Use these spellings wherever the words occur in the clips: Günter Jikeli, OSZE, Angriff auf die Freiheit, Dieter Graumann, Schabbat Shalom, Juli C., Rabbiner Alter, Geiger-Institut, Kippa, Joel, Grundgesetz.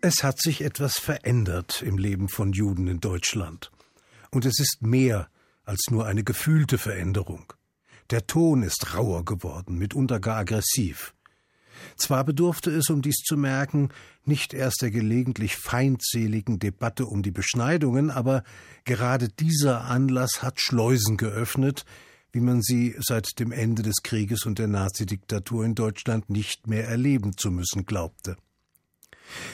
Es hat sich etwas verändert im Leben von Juden in Deutschland. Und es ist mehr als nur eine gefühlte Veränderung. Der Ton ist rauer geworden, mitunter gar aggressiv. Zwar bedurfte es, um dies zu merken, nicht erst der gelegentlich feindseligen Debatte um die Beschneidungen, aber gerade dieser Anlass hat Schleusen geöffnet, wie man sie seit dem Ende des Krieges und der Nazidiktatur in Deutschland nicht mehr erleben zu müssen glaubte.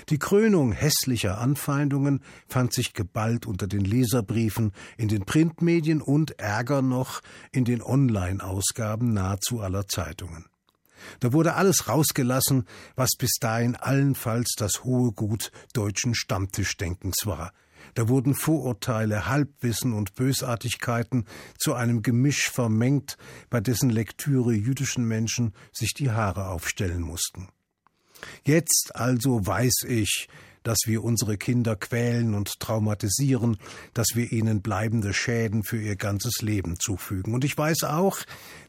Die Krönung hässlicher Anfeindungen fand sich geballt unter den Leserbriefen, in den Printmedien und, ärger noch, in den Online-Ausgaben nahezu aller Zeitungen. Da wurde alles rausgelassen, was bis dahin allenfalls das hohe Gut deutschen Stammtischdenkens war. Da wurden Vorurteile, Halbwissen und Bösartigkeiten zu einem Gemisch vermengt, bei dessen Lektüre jüdischen Menschen sich die Haare aufstellen mussten. Jetzt also weiß ich, dass wir unsere Kinder quälen und traumatisieren, dass wir ihnen bleibende Schäden für ihr ganzes Leben zufügen. Und ich weiß auch,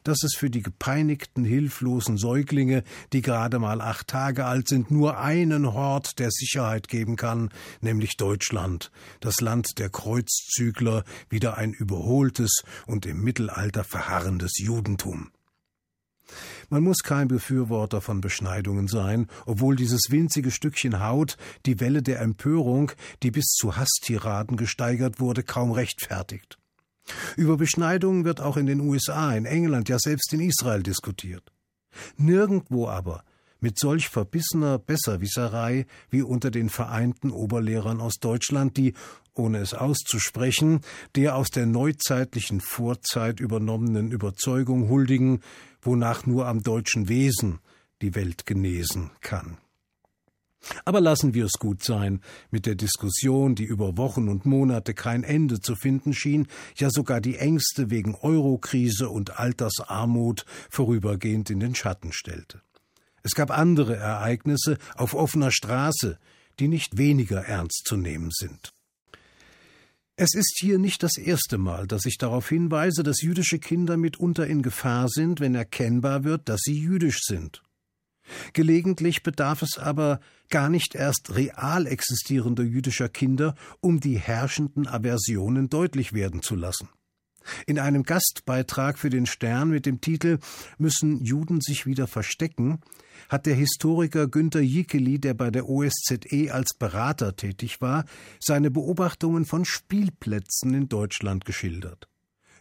dass es für die gepeinigten, hilflosen Säuglinge, die gerade mal 8 Tage alt sind, nur einen Hort der Sicherheit geben kann, nämlich Deutschland, das Land der Kreuzzügler, wieder ein überholtes und im Mittelalter verharrendes Judentum. Man muss kein Befürworter von Beschneidungen sein, obwohl dieses winzige Stückchen Haut die Welle der Empörung, die bis zu Hasstiraden gesteigert wurde, kaum rechtfertigt. Über Beschneidungen wird auch in den USA, in England, ja selbst in Israel diskutiert. Nirgendwo aber mit solch verbissener Besserwisserei wie unter den vereinten Oberlehrern aus Deutschland, die, ohne es auszusprechen, der aus der neuzeitlichen Vorzeit übernommenen Überzeugung huldigen, wonach nur am deutschen Wesen die Welt genesen kann. Aber lassen wir es gut sein mit der Diskussion, die über Wochen und Monate kein Ende zu finden schien, ja sogar die Ängste wegen Eurokrise und Altersarmut vorübergehend in den Schatten stellte. Es gab andere Ereignisse auf offener Straße, die nicht weniger ernst zu nehmen sind. Es ist hier nicht das erste Mal, dass ich darauf hinweise, dass jüdische Kinder mitunter in Gefahr sind, wenn erkennbar wird, dass sie jüdisch sind. Gelegentlich bedarf es aber gar nicht erst real existierender jüdischer Kinder, um die herrschenden Aversionen deutlich werden zu lassen. In einem Gastbeitrag für den Stern mit dem Titel »Müssen Juden sich wieder verstecken?« hat der Historiker Günter Jikeli, der bei der OSZE als Berater tätig war, seine Beobachtungen von Spielplätzen in Deutschland geschildert.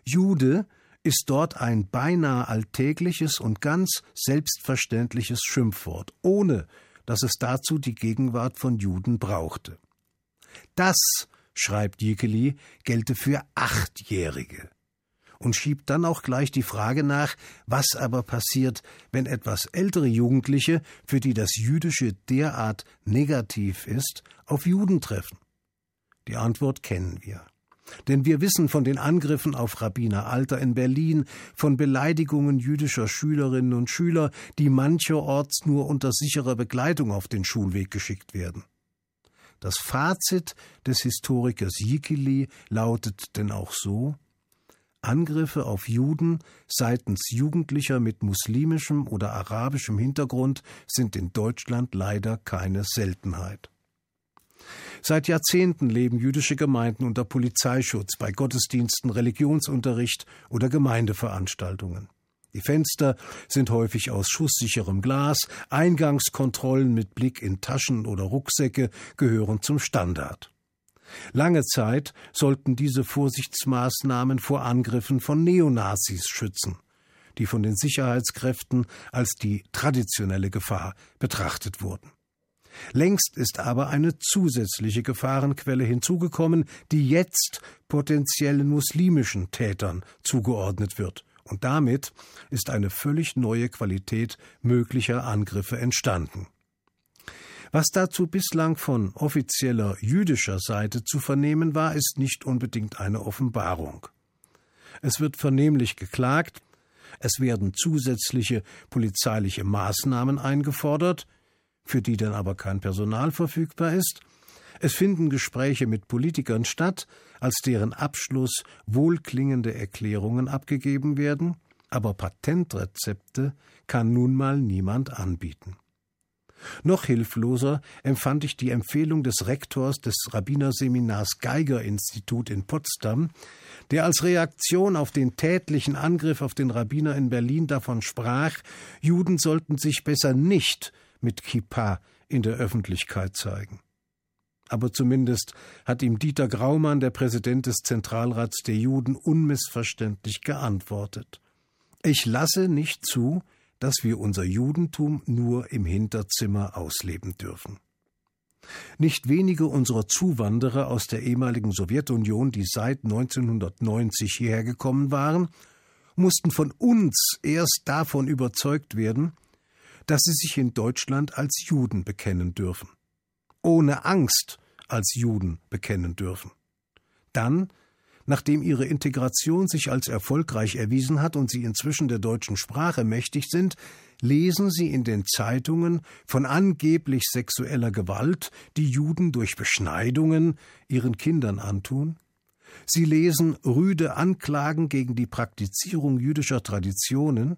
Jude ist dort ein beinahe alltägliches und ganz selbstverständliches Schimpfwort, ohne dass es dazu die Gegenwart von Juden brauchte. Das, schreibt Jikeli, gelte für 8-Jährige. Und schiebt dann auch gleich die Frage nach, was aber passiert, wenn etwas ältere Jugendliche, für die das Jüdische derart negativ ist, auf Juden treffen. Die Antwort kennen wir. Denn wir wissen von den Angriffen auf Rabbiner Alter in Berlin, von Beleidigungen jüdischer Schülerinnen und Schüler, die mancherorts nur unter sicherer Begleitung auf den Schulweg geschickt werden. Das Fazit des Historikers Jikeli lautet denn auch so: Angriffe auf Juden seitens Jugendlicher mit muslimischem oder arabischem Hintergrund sind in Deutschland leider keine Seltenheit. Seit Jahrzehnten leben jüdische Gemeinden unter Polizeischutz bei Gottesdiensten, Religionsunterricht oder Gemeindeveranstaltungen. Die Fenster sind häufig aus schusssicherem Glas, Eingangskontrollen mit Blick in Taschen oder Rucksäcke gehören zum Standard. Lange Zeit sollten diese Vorsichtsmaßnahmen vor Angriffen von Neonazis schützen, die von den Sicherheitskräften als die traditionelle Gefahr betrachtet wurden. Längst ist aber eine zusätzliche Gefahrenquelle hinzugekommen, die jetzt potenziellen muslimischen Tätern zugeordnet wird. Und damit ist eine völlig neue Qualität möglicher Angriffe entstanden. Was dazu bislang von offizieller jüdischer Seite zu vernehmen war, ist nicht unbedingt eine Offenbarung. Es wird vernehmlich geklagt, es werden zusätzliche polizeiliche Maßnahmen eingefordert, für die dann aber kein Personal verfügbar ist. Es finden Gespräche mit Politikern statt, als deren Abschluss wohlklingende Erklärungen abgegeben werden, aber Patentrezepte kann nun mal niemand anbieten. Noch hilfloser empfand ich die Empfehlung des Rektors des Rabbinerseminars Geiger-Institut in Potsdam, der als Reaktion auf den tätlichen Angriff auf den Rabbiner in Berlin davon sprach, Juden sollten sich besser nicht mit Kippa in der Öffentlichkeit zeigen. Aber zumindest hat ihm Dieter Graumann, der Präsident des Zentralrats der Juden, unmissverständlich geantwortet. Ich lasse nicht zu, dass wir unser Judentum nur im Hinterzimmer ausleben dürfen. Nicht wenige unserer Zuwanderer aus der ehemaligen Sowjetunion, die seit 1990 hierher gekommen waren, mussten von uns erst davon überzeugt werden, dass sie sich in Deutschland als Juden bekennen dürfen. Ohne Angst als Juden bekennen dürfen. Dann, nachdem ihre Integration sich als erfolgreich erwiesen hat und sie inzwischen der deutschen Sprache mächtig sind, lesen sie in den Zeitungen von angeblich sexueller Gewalt, die Juden durch Beschneidungen ihren Kindern antun. Sie lesen rüde Anklagen gegen die Praktizierung jüdischer Traditionen.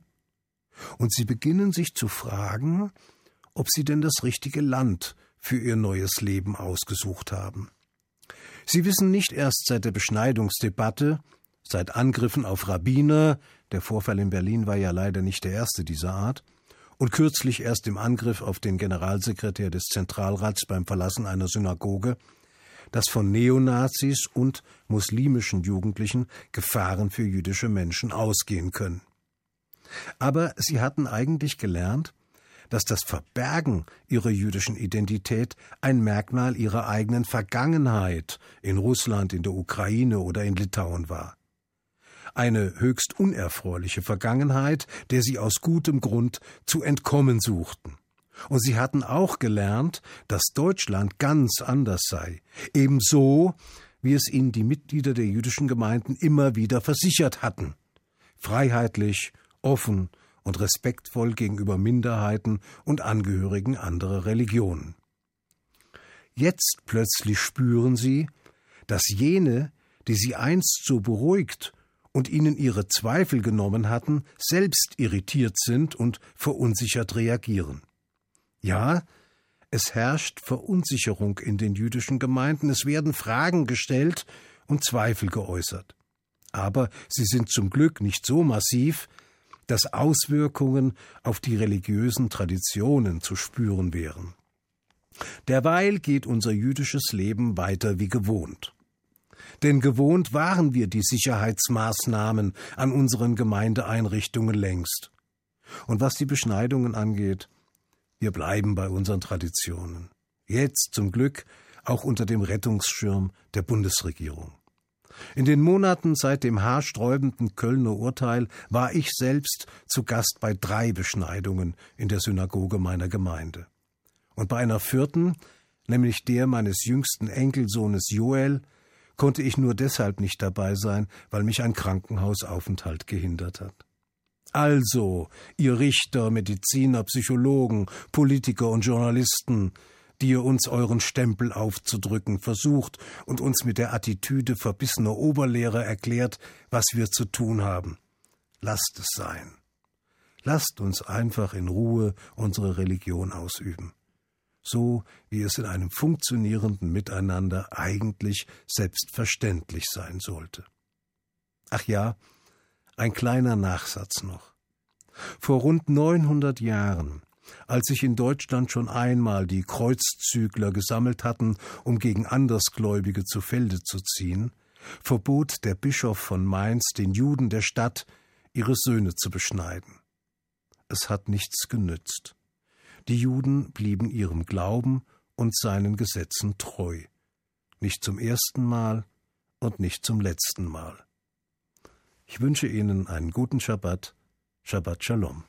Und sie beginnen sich zu fragen, ob sie denn das richtige Land für ihr neues Leben ausgesucht haben. Sie wissen nicht erst seit der Beschneidungsdebatte, seit Angriffen auf Rabbiner, der Vorfall in Berlin war ja leider nicht der erste dieser Art, und kürzlich erst im Angriff auf den Generalsekretär des Zentralrats beim Verlassen einer Synagoge, dass von Neonazis und muslimischen Jugendlichen Gefahren für jüdische Menschen ausgehen können. Aber sie hatten eigentlich gelernt, dass das Verbergen ihrer jüdischen Identität ein Merkmal ihrer eigenen Vergangenheit in Russland, in der Ukraine oder in Litauen war. Eine höchst unerfreuliche Vergangenheit, der sie aus gutem Grund zu entkommen suchten. Und sie hatten auch gelernt, dass Deutschland ganz anders sei, ebenso wie es ihnen die Mitglieder der jüdischen Gemeinden immer wieder versichert hatten. Freiheitlich, offen und respektvoll gegenüber Minderheiten und Angehörigen anderer Religionen. Jetzt plötzlich spüren sie, dass jene, die sie einst so beruhigt und ihnen ihre Zweifel genommen hatten, selbst irritiert sind und verunsichert reagieren. Ja, es herrscht Verunsicherung in den jüdischen Gemeinden, es werden Fragen gestellt und Zweifel geäußert. Aber sie sind zum Glück nicht so massiv, dass Auswirkungen auf die religiösen Traditionen zu spüren wären. Derweil geht unser jüdisches Leben weiter wie gewohnt. Denn gewohnt waren wir die Sicherheitsmaßnahmen an unseren Gemeindeeinrichtungen längst. Und was die Beschneidungen angeht, wir bleiben bei unseren Traditionen. Jetzt zum Glück auch unter dem Rettungsschirm der Bundesregierung. In den Monaten seit dem haarsträubenden Kölner Urteil war ich selbst zu Gast bei 3 Beschneidungen in der Synagoge meiner Gemeinde. Und bei einer 4., nämlich der meines jüngsten Enkelsohnes Joel, konnte ich nur deshalb nicht dabei sein, weil mich ein Krankenhausaufenthalt gehindert hat. Also, ihr Richter, Mediziner, Psychologen, Politiker und Journalisten, die ihr uns euren Stempel aufzudrücken versucht und uns mit der Attitüde verbissener Oberlehrer erklärt, was wir zu tun haben. Lasst es sein. Lasst uns einfach in Ruhe unsere Religion ausüben. So, wie es in einem funktionierenden Miteinander eigentlich selbstverständlich sein sollte. Ach ja, ein kleiner Nachsatz noch. Vor rund 900 Jahren, als sich in Deutschland schon einmal die Kreuzzügler gesammelt hatten, um gegen Andersgläubige zu Felde zu ziehen, verbot der Bischof von Mainz den Juden der Stadt, ihre Söhne zu beschneiden. Es hat nichts genützt. Die Juden blieben ihrem Glauben und seinen Gesetzen treu. Nicht zum ersten Mal und nicht zum letzten Mal. Ich wünsche Ihnen einen guten Schabbat. Schabbat Shalom.